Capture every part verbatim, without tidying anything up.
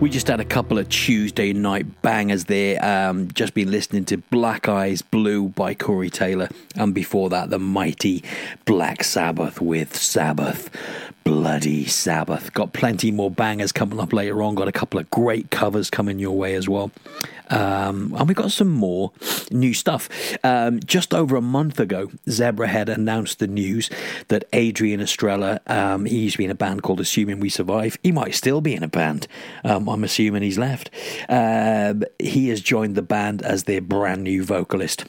We just had a couple of Tuesday night bangers there. Um, just been listening to Black Eyes Blue by Corey Taylor, and before that, the mighty Black Sabbath with Sabbath. Bloody Sabbath. Got plenty more bangers coming up later on. Got a couple of great covers coming your way as well. Um, and we got some more new stuff. Um, just over a month ago, Zebrahead announced the news that Adrian Estrella, um, he used to be in a band called Assuming We Survive. He might still be in a band. Um, I'm assuming he's left. Uh, he has joined the band as their brand new vocalist.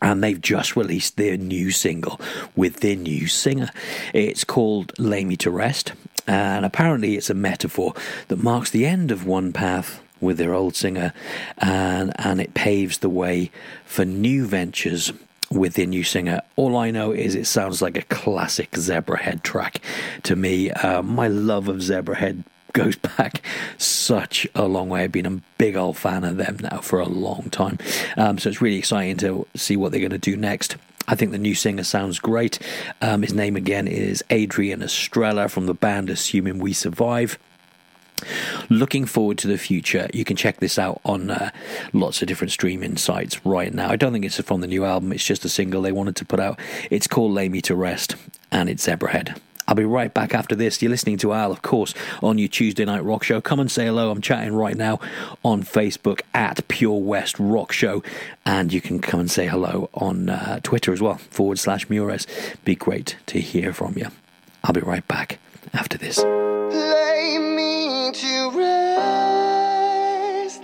And they've just released their new single with their new singer. It's called Lay Me to Rest. And apparently it's a metaphor that marks the end of one path with their old singer. And, and it paves the way for new ventures with their new singer. All I know is it sounds like a classic Zebrahead track to me. Uh, my love of Zebrahead goes back such a long way. I've been a big old fan of them now for a long time. Um, so it's really exciting to see what they're going to do next. I think the new singer sounds great. Um, his name again is Adrian Estrella from the band Assuming We Survive. Looking forward to the future. You can check this out on uh, lots of different streaming sites right now. I don't think it's from the new album. It's just a single they wanted to put out. It's called Lay Me to Rest, and it's Zebrahead. I'll be right back after this. You're listening to Al, of course, on your Tuesday Night Rock Show. Come and say hello. I'm chatting right now on Facebook at Pure West Rock Show. And you can come and say hello on uh, Twitter as well, forward slash Mures. Be great to hear from you. I'll be right back after this. Lay me to rest.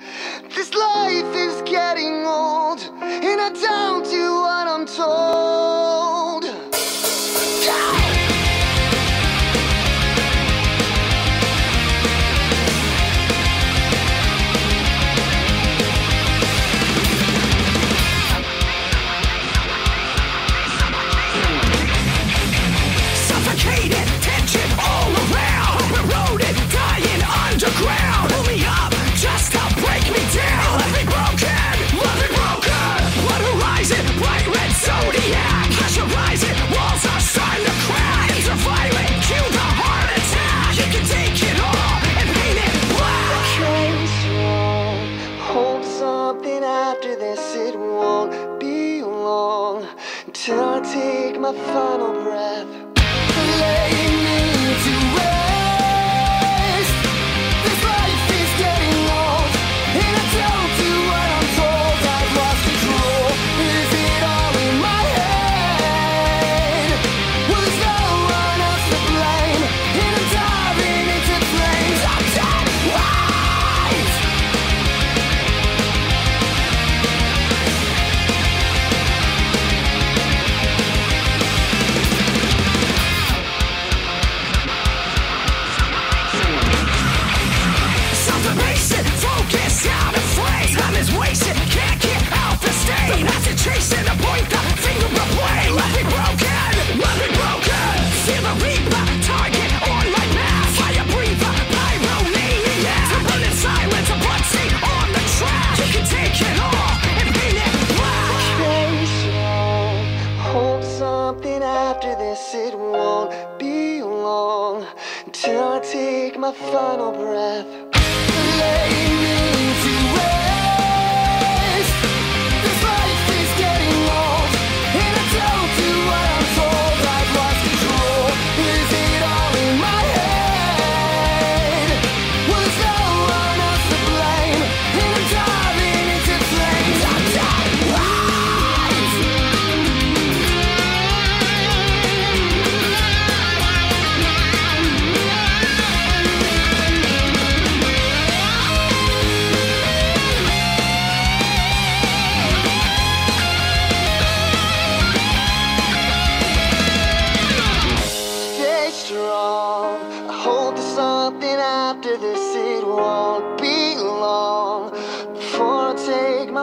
This life is getting old, and I don't do what I'm told. Ground. Pull me up, just to break me down. Let me broken, love it broken. One horizon, bright red zodiac. Hush horizon, walls are starting to crack. Ultraviolet, cue the heart attack. You can take it all and paint it black. Trying so long, hold something after this. It won't be long till I take my final breath. Lay me to rest. Chasing a point, the finger of play. Let me broken, let me broken. See the reaper, target on my map. Fire breather, pyromaniac. To burn in silence, a bloodstained on the track. You can take it all and paint it black. Stay strong, hold something after this. It won't be long till I take my final breath. Lay me to rest.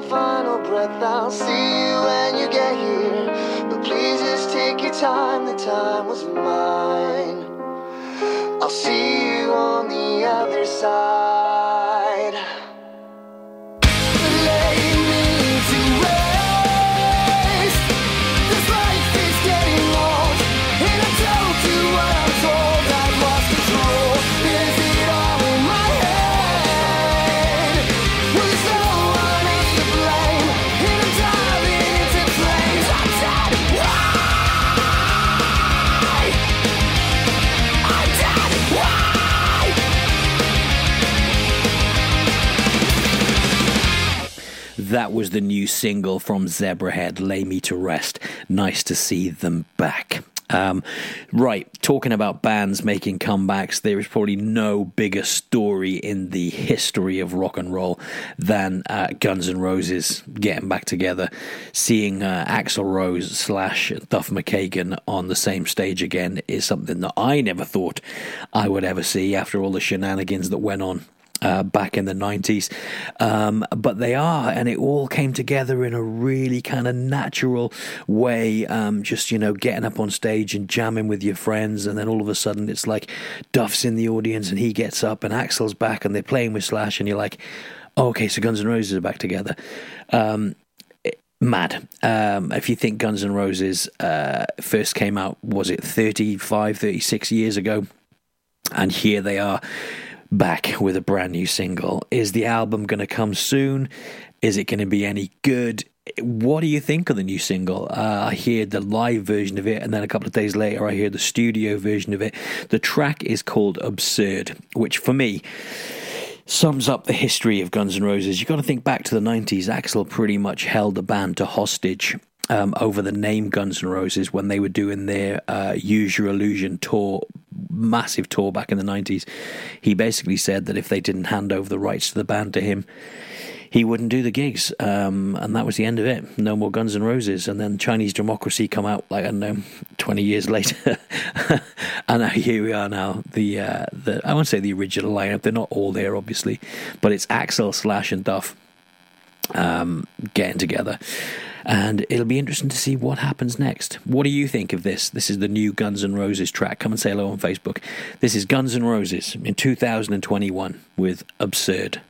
Final breath, I'll see you when you get here. But please just take your time, the time was mine. I'll see you on the other side. Lay me to rest. Hey! That was the new single from Zebrahead, Lay Me to Rest. Nice to see them back. Um, right, talking about bands making comebacks, there is probably no bigger story in the history of rock and roll than uh, Guns N' Roses getting back together, seeing uh, Axl Rose slash Duff McKagan on the same stage again is something that I never thought I would ever see after all the shenanigans that went on Uh, back in the nineties, um, but they are, and it all came together in a really kind of natural way, um, just, you know, getting up on stage and jamming with your friends, and then all of a sudden it's like Duff's in the audience and he gets up and Axl's back and they're playing with Slash, and you're like, oh, okay, so Guns N' Roses are back together. Um, Mad. Um, if you think Guns N' Roses uh, first came out, was it thirty-five, thirty-six years ago? And here they are, back with a brand new single. Is the album going to come soon? Is it going to be any good? What do you think of the new single? Uh, I hear the live version of it, and then a couple of days later I hear the studio version of it. The track is called Absurd, which for me sums up the history of Guns N' Roses. You've got to think back to the nineties. Axl pretty much held the band to hostage Um, over the name Guns N' Roses when they were doing their uh, Use Your Illusion tour, massive tour back in the nineties. He basically said that if they didn't hand over the rights to the band to him, he wouldn't do the gigs, um, and that was the end of it. No more Guns N' Roses. And then Chinese Democracy come out, like, I don't know, twenty years later, and here we are now. The uh, the I won't say the original lineup; they're not all there, obviously, but it's Axl, Slash, and Duff um, getting together. And it'll be interesting to see what happens next. What do you think of this? This is the new Guns N' Roses track. Come and say hello on Facebook. This is Guns N' Roses in two thousand twenty-one with Absurd.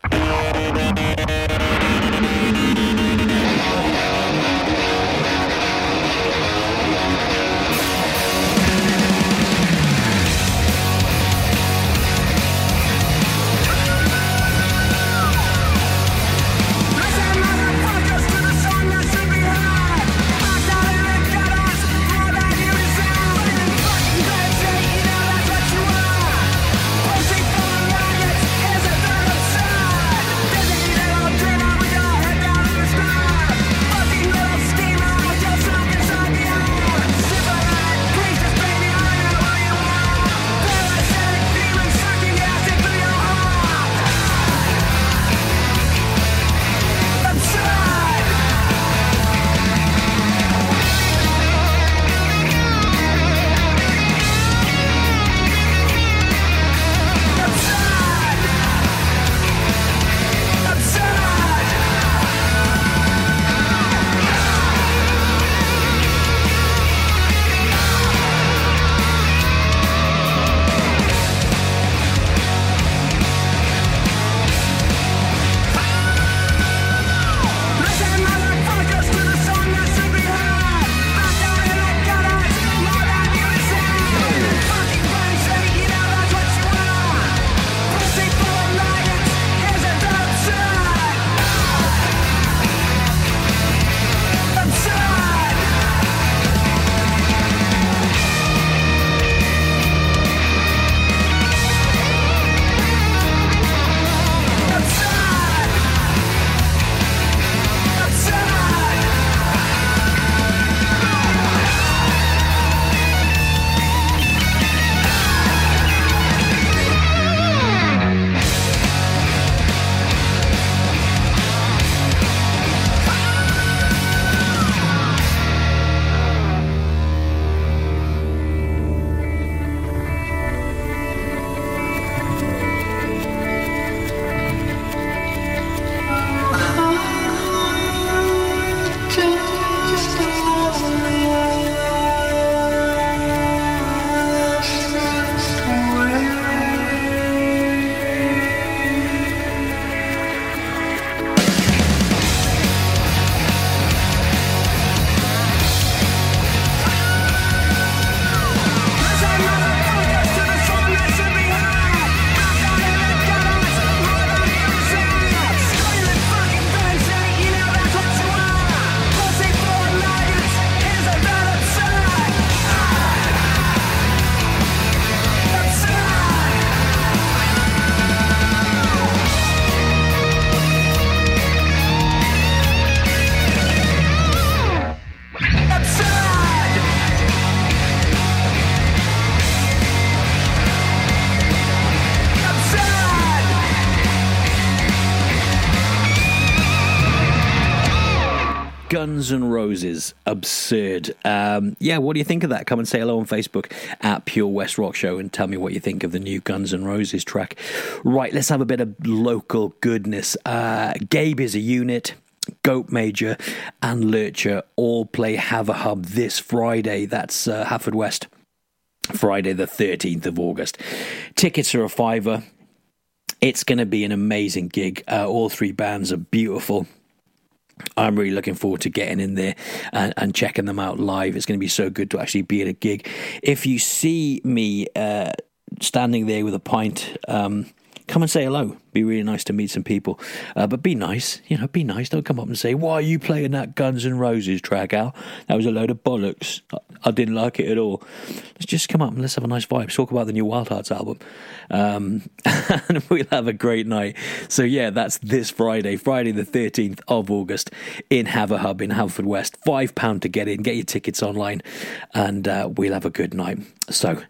Guns N' Roses, absurd. Um, yeah, what do you think of that? Come and say hello on Facebook at Pure West Rock Show and tell me what you think of the new Guns N' Roses track. Right, let's have a bit of local goodness. Uh, Gabe's A Unit, Goat Major and Lurcher all play Havahub this Friday. That's uh, Haverfordwest, Friday the thirteenth of August. Tickets are a fiver. It's going to be an amazing gig. Uh, all three bands are beautiful. I'm really looking forward to getting in there and, and checking them out live. It's going to be so good to actually be at a gig. If you see me uh, standing there with a pint, um, come and say hello. Be really nice to meet some people. Uh, but be nice. You know, be nice. Don't come up and say, why are you playing that Guns N' Roses track, Al? That was a load of bollocks. I, I didn't like it at all. Let's just come up and let's have a nice vibe. Talk about the new Wild Hearts album. Um, and we'll have a great night. So, yeah, that's this Friday, Friday the thirteenth of August in Havahub in Haverfordwest. five pounds to get in. Get your tickets online and uh, we'll have a good night. So,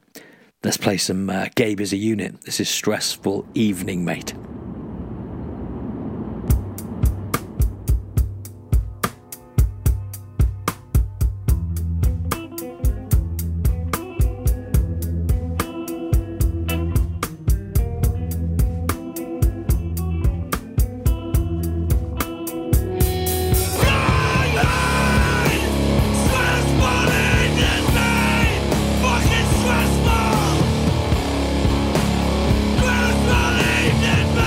let's play some uh, Gabe as a Unit. This is Stressful Evening, Mate. Dead man!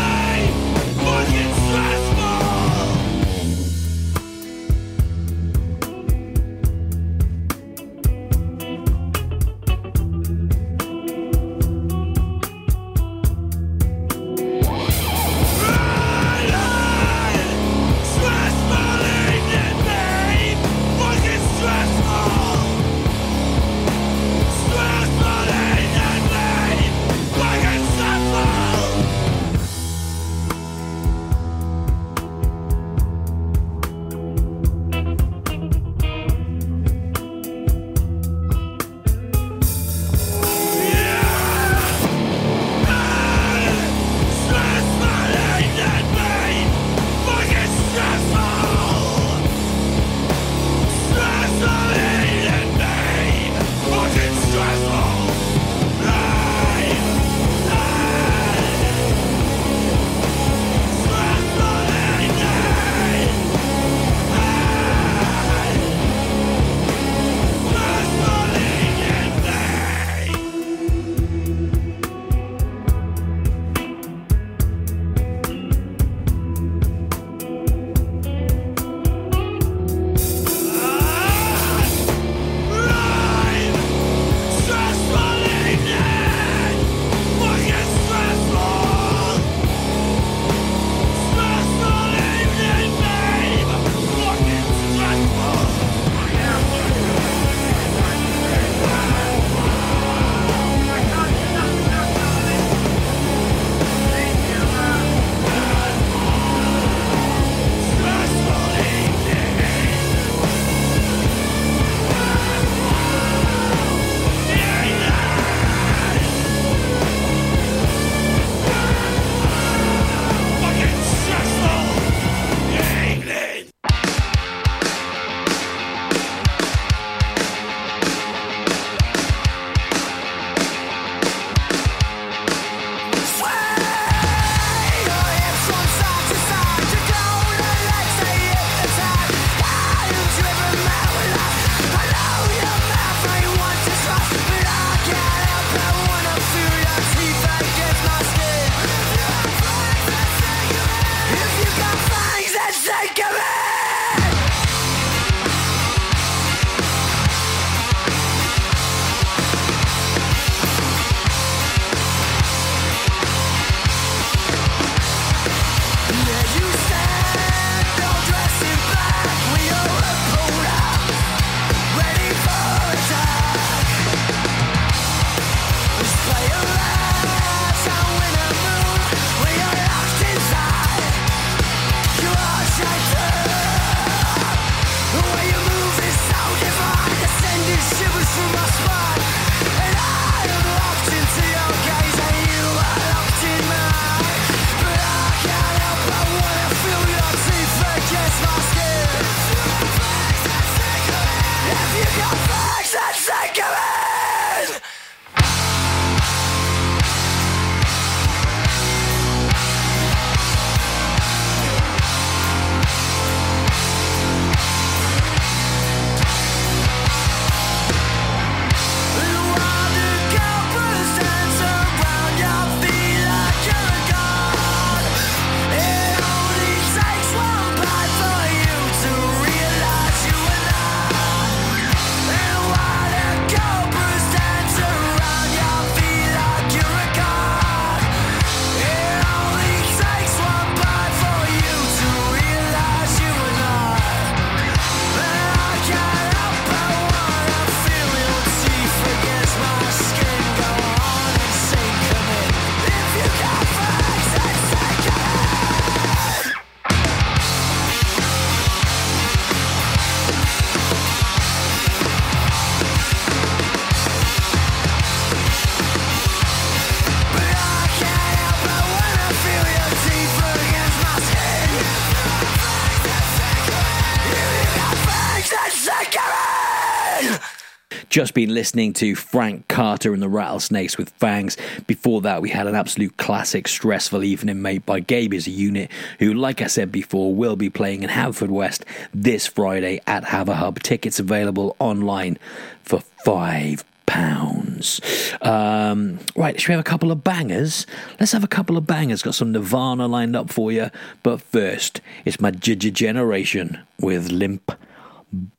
just been listening to Frank Carter and the Rattlesnakes with Fangs. Before that, we had an absolute classic, Stressful Evening, made by Gabe's A Unit, who, like I said before, will be playing in Haverfordwest this Friday at Havahub. Tickets available online for five pounds. Um, right, should we have a couple of bangers? Let's have a couple of bangers. Got some Nirvana lined up for you, but first, it's my G G Generation with Limp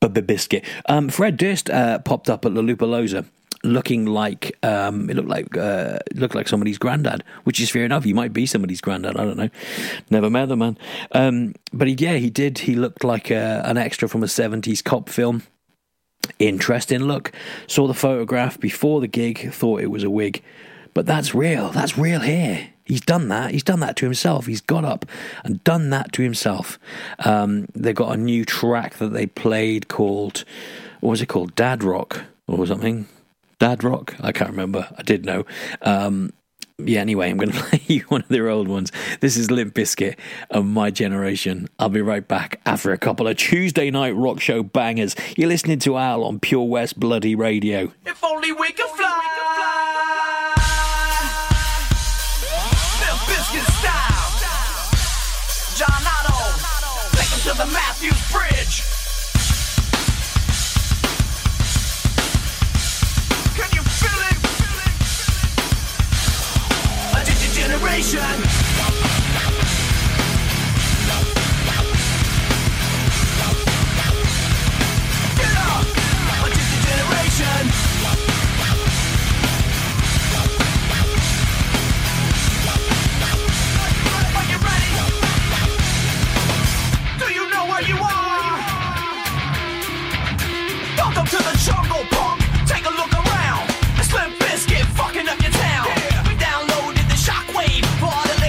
Bizkit. Um, Fred Durst uh, popped up at La Lupa Loza, looking like um, it looked like uh, looked like somebody's granddad, which is fair enough. He might be somebody's granddad. I don't know. Never met the man, um, but he, yeah, he did. He looked like a, an extra from a seventies cop film. Interesting look. Saw the photograph before the gig, thought it was a wig, but that's real. That's real hair. He's done that. He's done that to himself. He's got up and done that to himself. Um, they got a new track that they played called, what was it called? Dad Rock or something? Dad Rock? I can't remember. I did know. Um, yeah, anyway, I'm going to play you one of their old ones. This is Limp Bizkit and My Generation. I'll be right back after a couple of Tuesday night rock show bangers. You're listening to Al on Pure West Bloody Radio. If only we could fly, Limp Bizkit style, John Otto, take him to the Matthews Bridge. Generation, get up, a generation. Are you ready? Do you know where you are? Welcome to the jungle, punk. Take a look around. It's Limp Bizkit fucking up your town. Downloaded the shockwave for the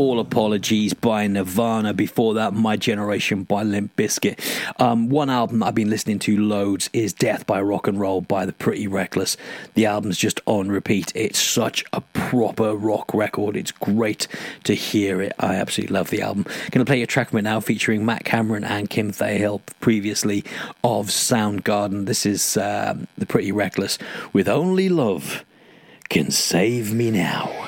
All Apologies by Nirvana. Before that, My Generation by Limp Bizkit. Um, one album I've been listening to loads is Death by Rock and Roll by The Pretty Reckless. The album's just on repeat. It's such a proper rock record. It's great to hear it. I absolutely love the album. Going to play a track from it now featuring Matt Cameron and Kim Thayil, previously of Soundgarden. This is um, The Pretty Reckless with Only Love Can Save Me Now.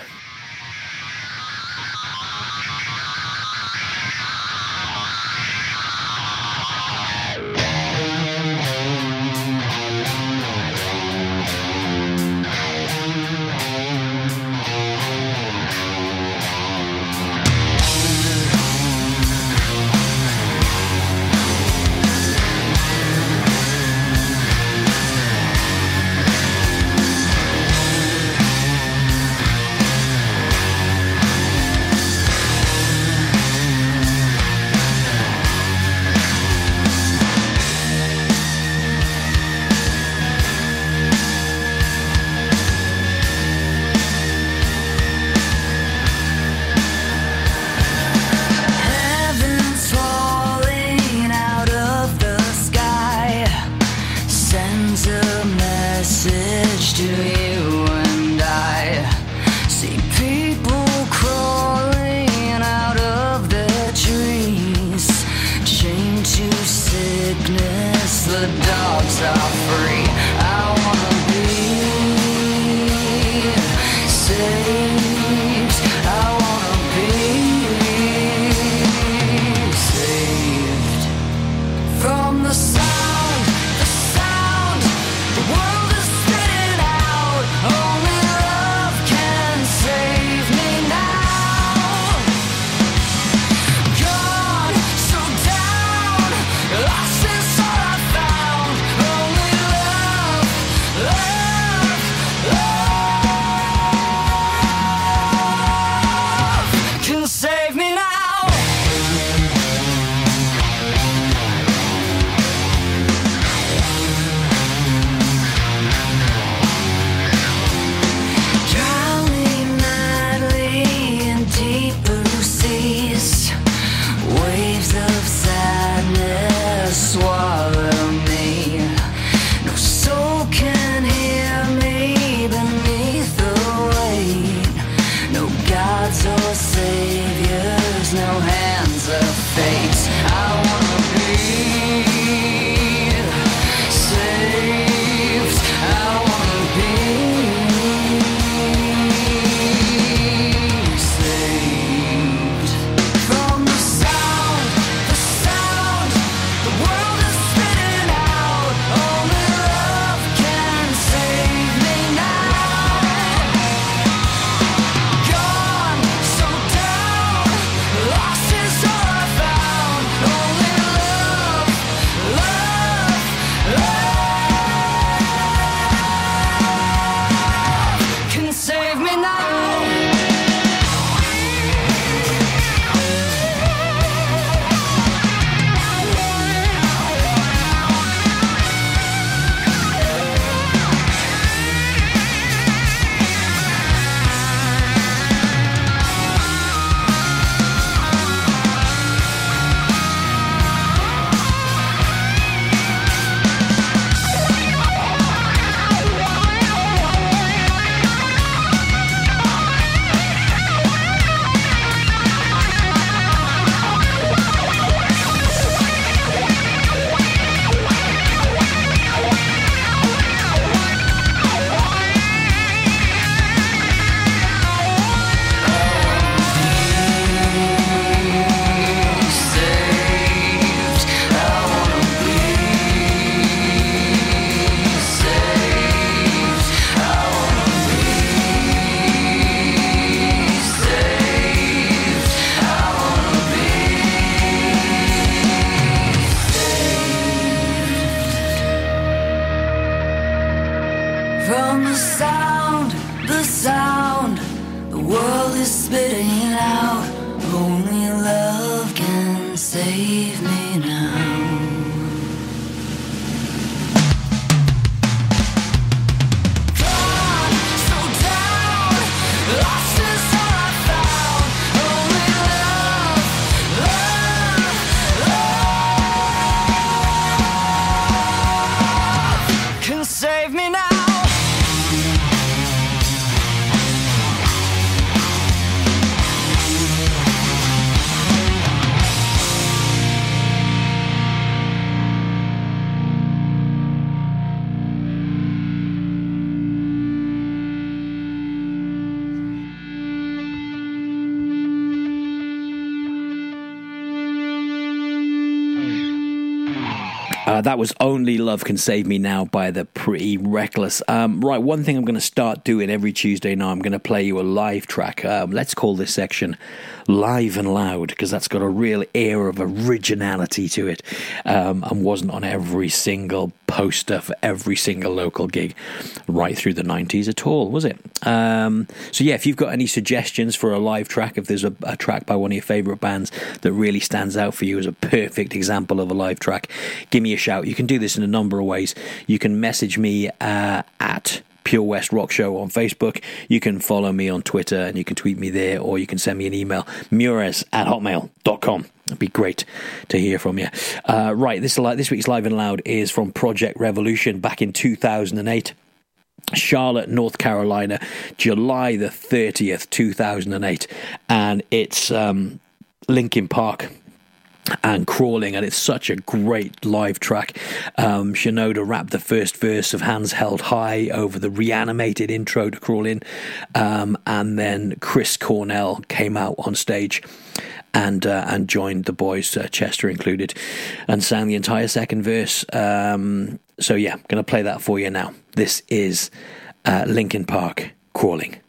Lost is all I found. Only Uh, that was Only Love Can Save Me Now by The Pretty Reckless. Um, right, one thing I'm going to start doing every Tuesday now, I'm going to play you a live track. Um, let's call this section Live and Loud, because that's got a real air of originality to it, um, and wasn't on every single poster for every single local gig right through the nineties at all, was it? Um, so yeah, if you've got any suggestions for a live track, if there's a, a track by one of your favourite bands that really stands out for you as a perfect example of a live track, give me a shout. You can do this in a number of ways. You can message me uh, at Pure West Rock Show on Facebook. You can follow me on Twitter and you can tweet me there, or you can send me an email, mures at hotmail dot com. It'd be great to hear from you. Uh, right, this, this week's Live and Loud is from Project Revolution back in two thousand eight. Charlotte, North Carolina, July the thirtieth, two thousand eight. And it's um, Linkin Park and Crawling, and it's such a great live track. um, Shinoda rapped the first verse of Hands Held High over the reanimated intro to Crawling, um, and then Chris Cornell came out on stage and uh, and joined the boys, uh, Chester included, and sang the entire second verse. Um, so yeah, gonna play that for you now. This is uh, Linkin Park, Crawling,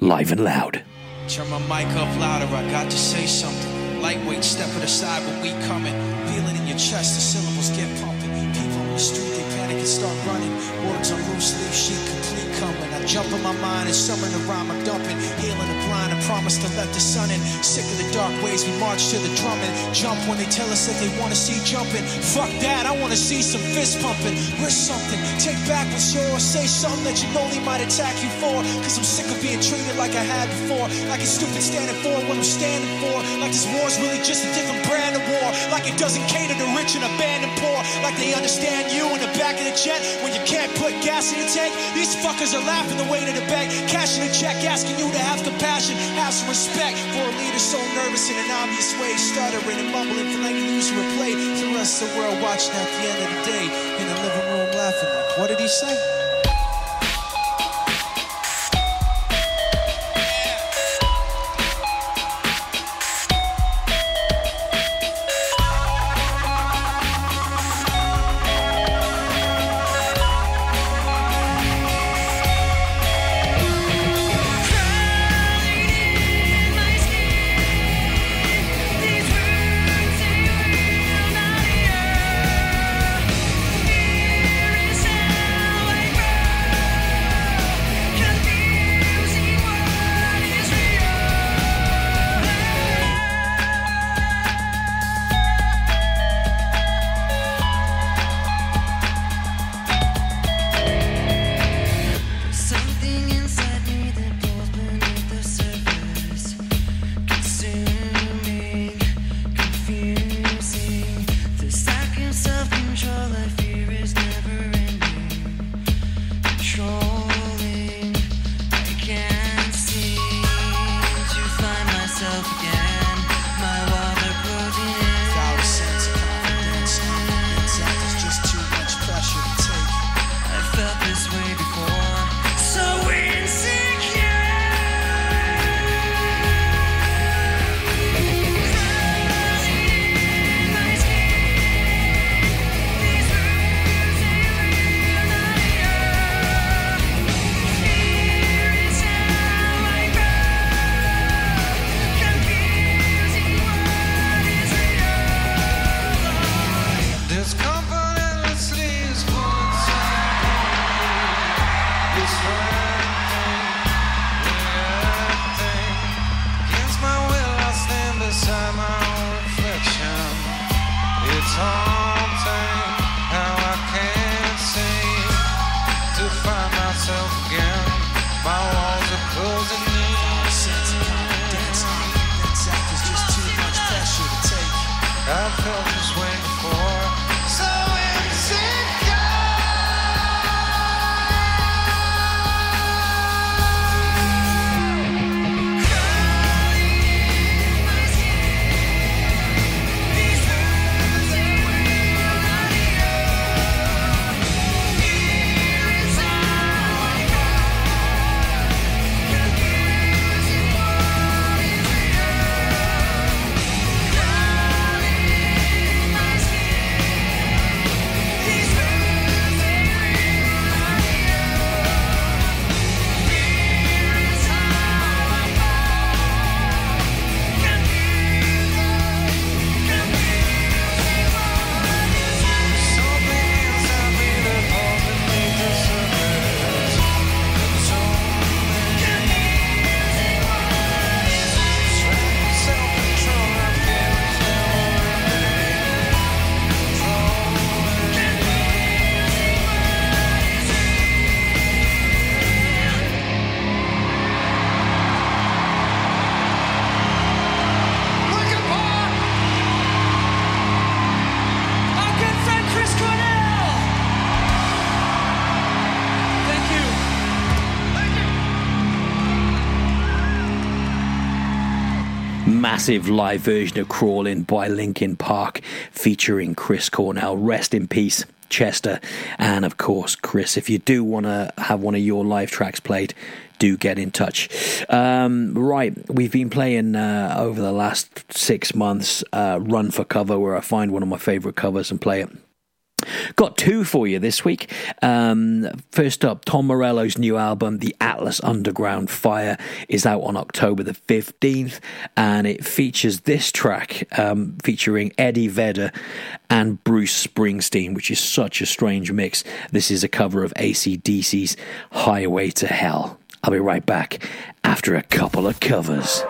live and loud. Turn my mic up louder, I got to say something. Lightweight, step it aside when we coming. Feel it in your chest, the syllables get pumping. People on the street, they panic and start running. Words on loose leaf, sheet complete coming. I jump in my mind and summon a rhyme I'm dumping. Healing the blind, I promise to let the sun in. Sick of the dark ways, we march to the drumming. Jump when they tell us that they want to see jumping. Fuck that, I want to see some fist pumping. Risk something, take back what's yours. Say something that you know they might attack you for. Cause I'm sick of being treated like I had before. Like a stupid standing for what I'm standing for. Like this war. It's really just a different brand of war. Like it doesn't cater to rich and abandoned poor. Like they understand you in the back of the jet when you can't put gas in the tank. These fuckers are laughing the way to the bank, cashing a check, asking you to have compassion, have some respect for a leader so nervous in an obvious way, stuttering and mumbling for like a loser at play. The rest of the world watching at the end of the day in the living room laughing like, what did he say? massive live version of Crawlin' by Linkin Park featuring Chris Cornell. Rest in peace, Chester, and of course Chris. If you do want to have one of your live tracks played, do get in touch. Um, right, we've been playing uh, over the last six months uh, Run for Cover, where I find one of my favourite covers and play it. Got two for you this week. Um, first up, Tom Morello's new album, The Atlas Underground Fire, is out on October the fifteenth, and it features this track um, featuring Eddie Vedder and Bruce Springsteen, which is such a strange mix. This is a cover of A C D C's Highway to Hell. I'll be right back after a couple of covers.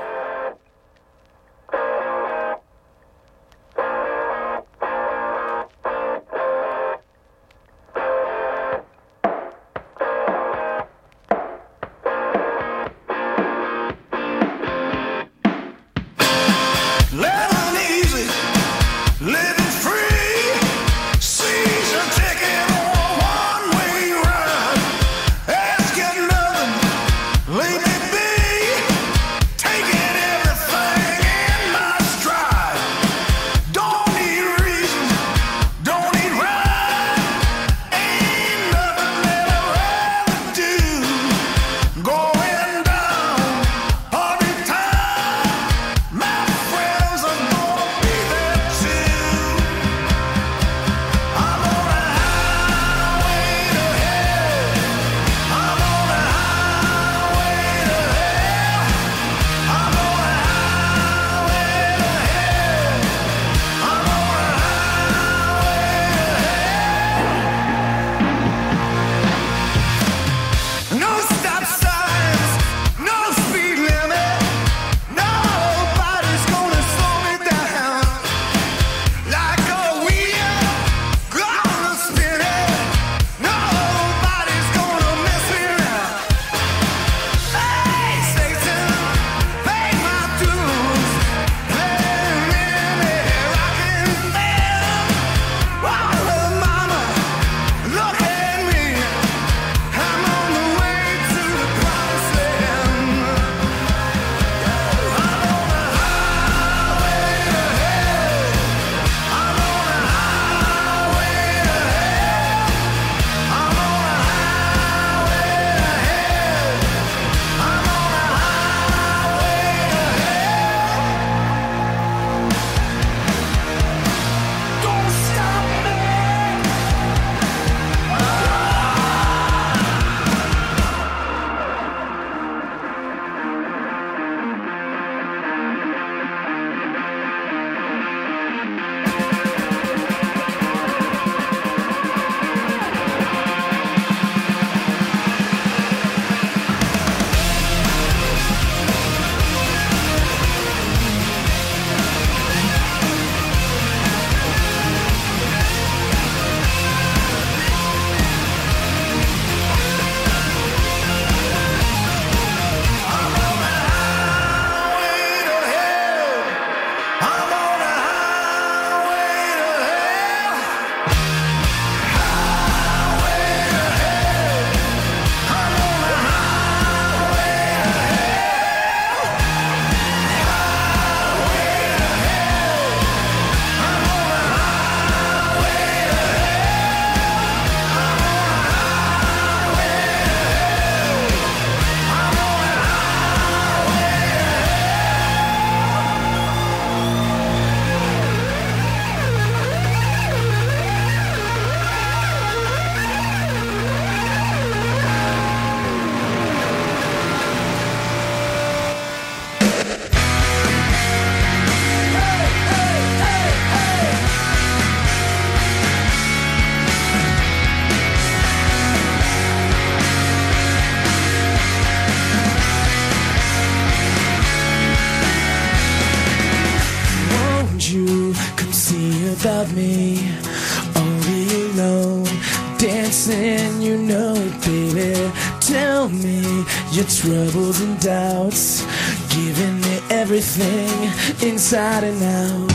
Inside and out.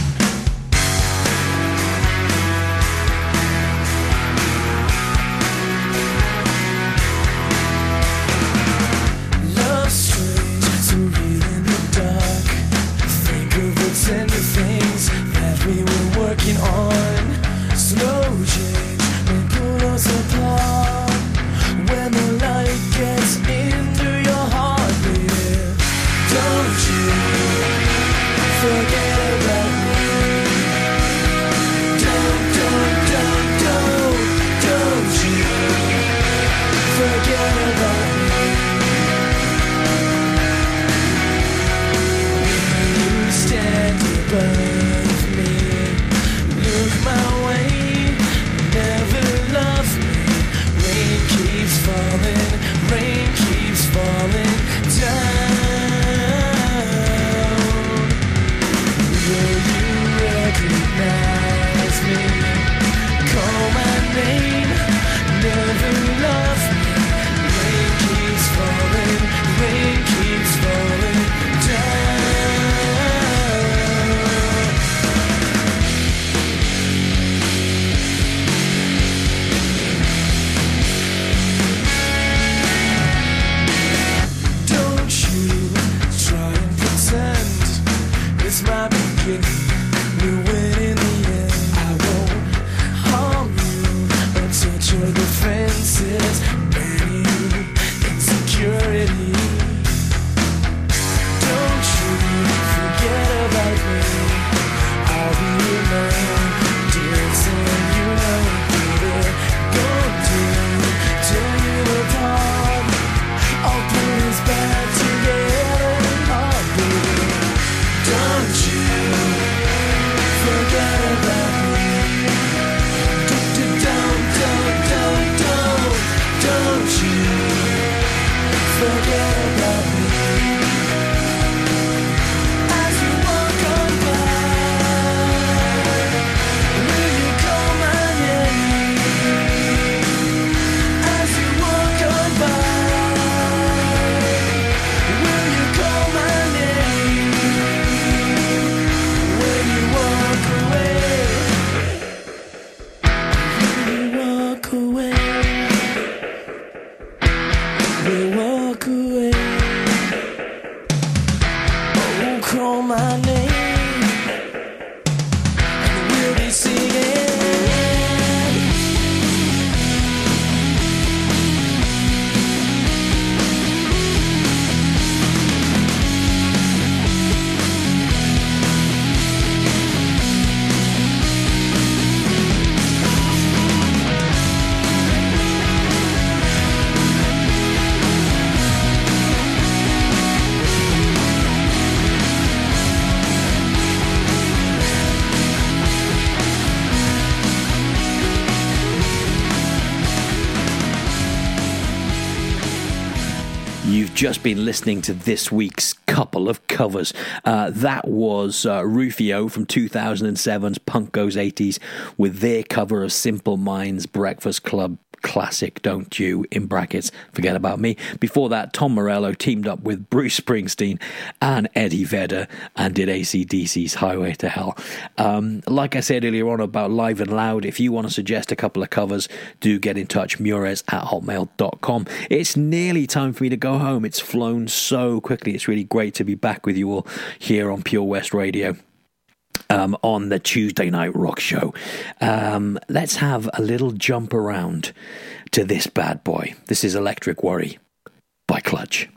Love strange to read in the dark. Just been listening to this week's couple of covers. Uh, that was uh, Rufio from two thousand seven's Punk Goes eighties with their cover of Simple Minds' Breakfast Club classic Don't You, in brackets, Forget About Me. Before that, Tom Morello teamed up with Bruce Springsteen and Eddie Vedder and did A C D C's Highway to Hell. Um, like I said earlier on about Live and Loud, if you want to suggest a couple of covers, do get in touch, mures at hotmail dot com. It's nearly time for me to go home. It's flown so quickly. It's really great to be back with you all here on Pure West Radio. Um, on the Tuesday Night Rock Show. Um, let's have a little jump around to this bad boy. This is Electric Worry by Clutch.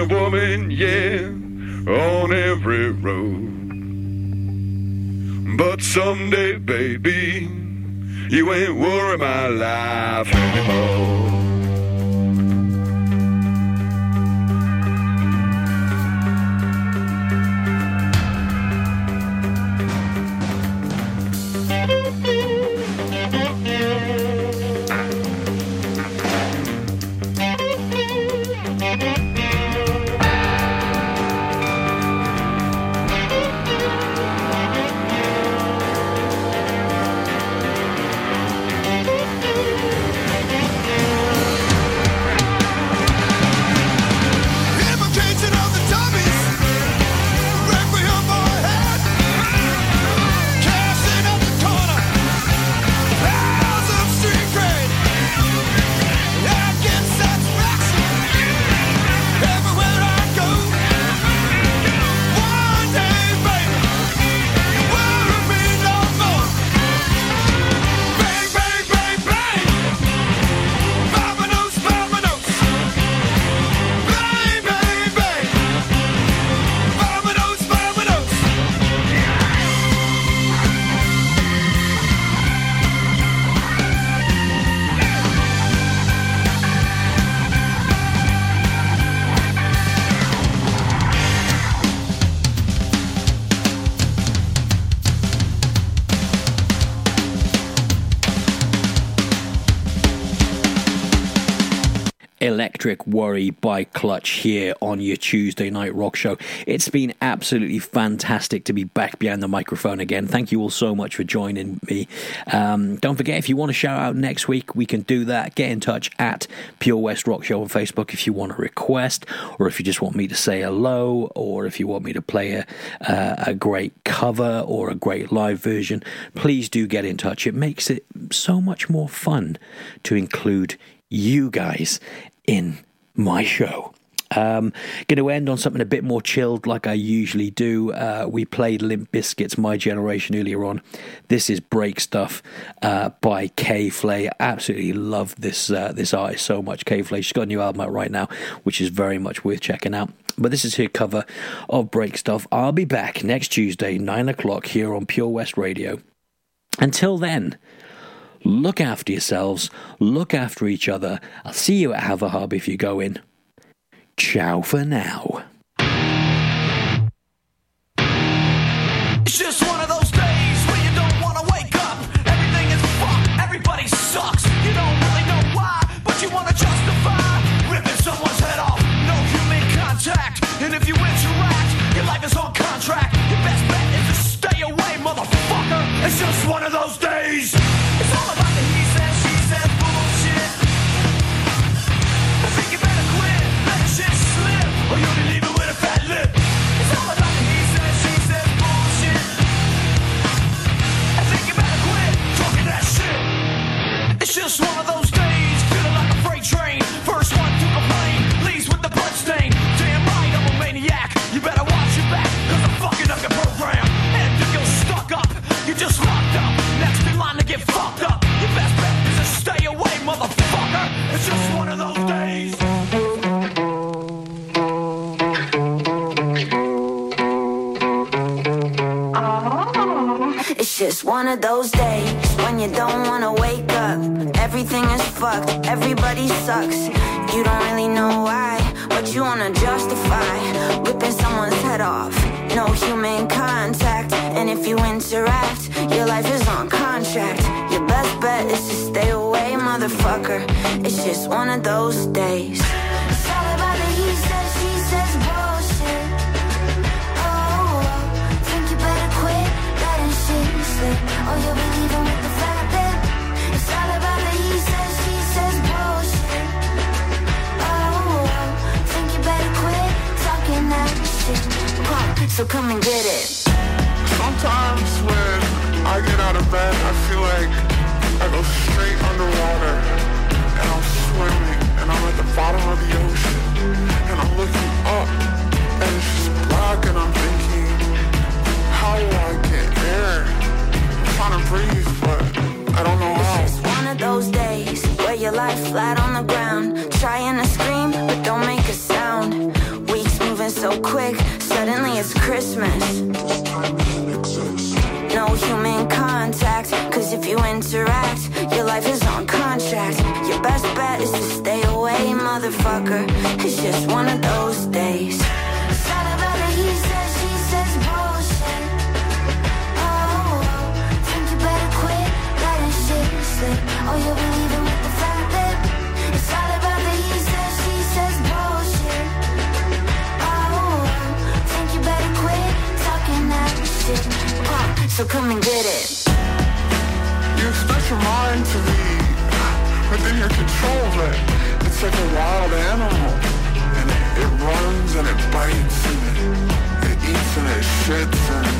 a woman, yeah, on every road. But someday, baby, you ain't worry my life anymore. Electric Worry by Clutch here on your Tuesday Night Rock Show. It's been absolutely fantastic to be back behind the microphone again. Thank you all so much for joining me. Um, don't forget, if you want to shout out next week, we can do that. Get in touch at Pure West Rock Show on Facebook if you want a request, or if you just want me to say hello, or if you want me to play a, uh, a great cover or a great live version. Please do get in touch. It makes it so much more fun to include you guys in my show. Um, going to end on something a bit more chilled like I usually do. Uh, we played Limp Bizkit's My Generation earlier on. This is Break Stuff uh, by Kay Flay. Absolutely love this uh, this artist so much, Kay Flay. She's got a new album out right now, which is very much worth checking out. But this is her cover of Break Stuff. I'll be back next Tuesday, nine o'clock here on Pure West Radio. Until then, look after yourselves, look after each other. I'll see you at Havahub if you go in. Ciao for now. It's just one of those days where you don't want to wake up. Everything is fucked, everybody sucks. You don't really know why, but you want to justify ripping someone's head off. No human contact, and if you interact, your life is on contract. Your best bet is to stay away, motherfucker. It's just one of those days. It's all about the he said, she said bullshit. I think you better quit, let the shit slip, or you'll be leaving with a fat lip. It's all about the he said, she said bullshit. I think you better quit talking that shit. It's just one of those days, feeling like a freight train. First one to complain, leaves with the bloodstain. Damn right, I'm a maniac. You better watch your back, cause I'm fucking up your program. And if you're stuck up, you just locked up. Next in line to get fucked up. Your best bet is to stay away, motherfucker. It's just one of those days. It's just one of those days when you don't want to wake up. Everything is fucked, everybody sucks. You don't really know why, but you want to justify ripping someone's head off. No human contact, and if you interact, your life is on contract. Your best bet is to stay away, motherfucker. It's just one of those days. It's all about the he says, she says bullshit. Oh, think you better quit letting shit slip, or you'll be leaving with the fat lip. It's all about the he says, she says bullshit. Oh, think you better quit talking that shit. So come and get it. Sometimes when I get out of bed, I feel like I go straight underwater, and I'm swimming, and I'm at the bottom of the ocean, and I'm looking up, and it's just black, and I'm thinking, how do I get air? I'm trying to breathe, but I don't know how. It's one of those days where your life flat on the ground, trying to scream, but don't make a sound. suddenly it's Christmas. No human contact, cause if you interact, your life is on contract. Your best bet is to stay away, motherfucker. It's just one of those days. Oh, you're believing with the fat lip. It's all about the he says, she says bullshit. Oh, think you better quit talking that shit. Uh, so come and get it. You expect your mind to read, but then you're controlled it. It's like a wild animal, and it, it runs and it bites and it, it eats and it shits and,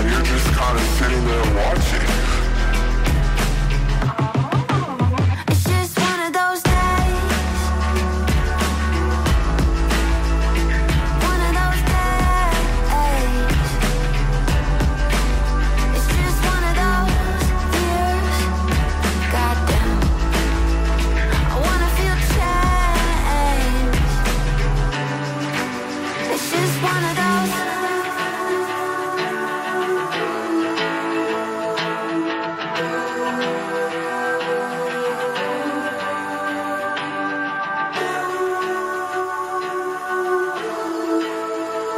and you're just kind of sitting there watching. Just wanna